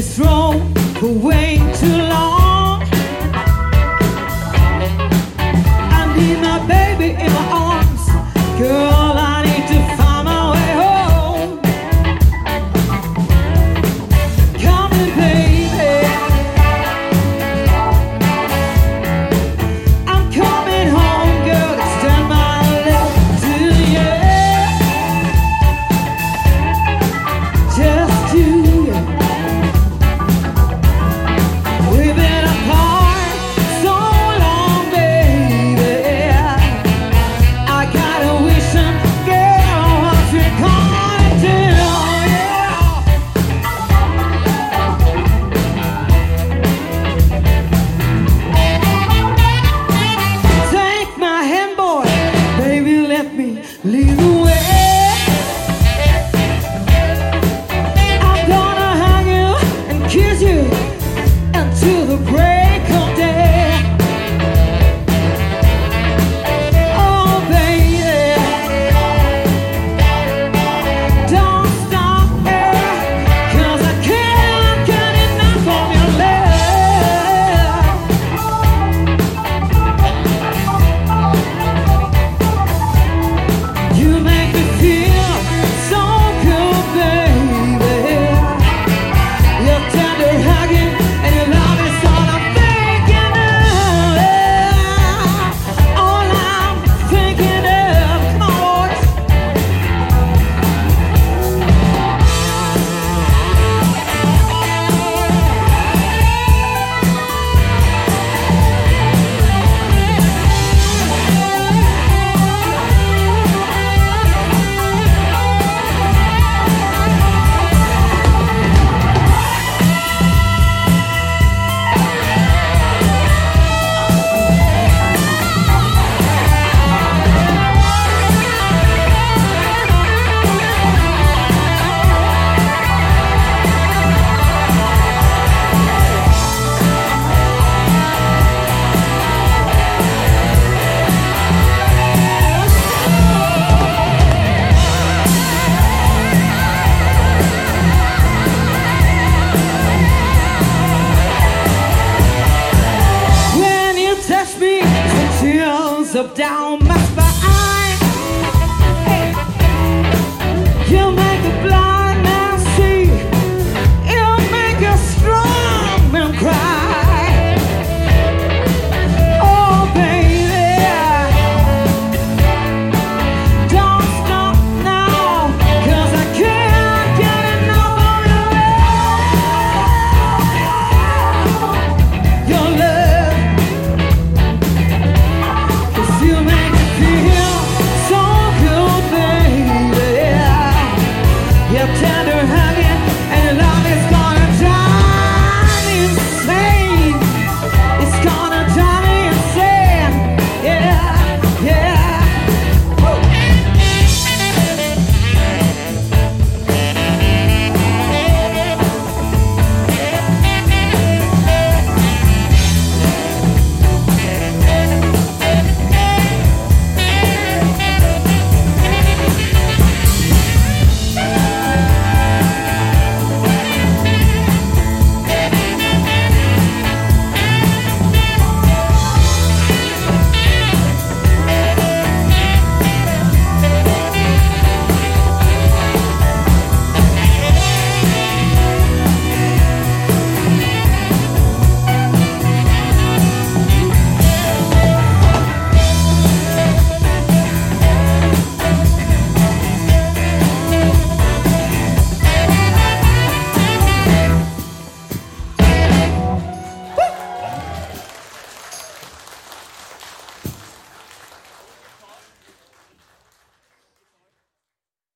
this thrown away too.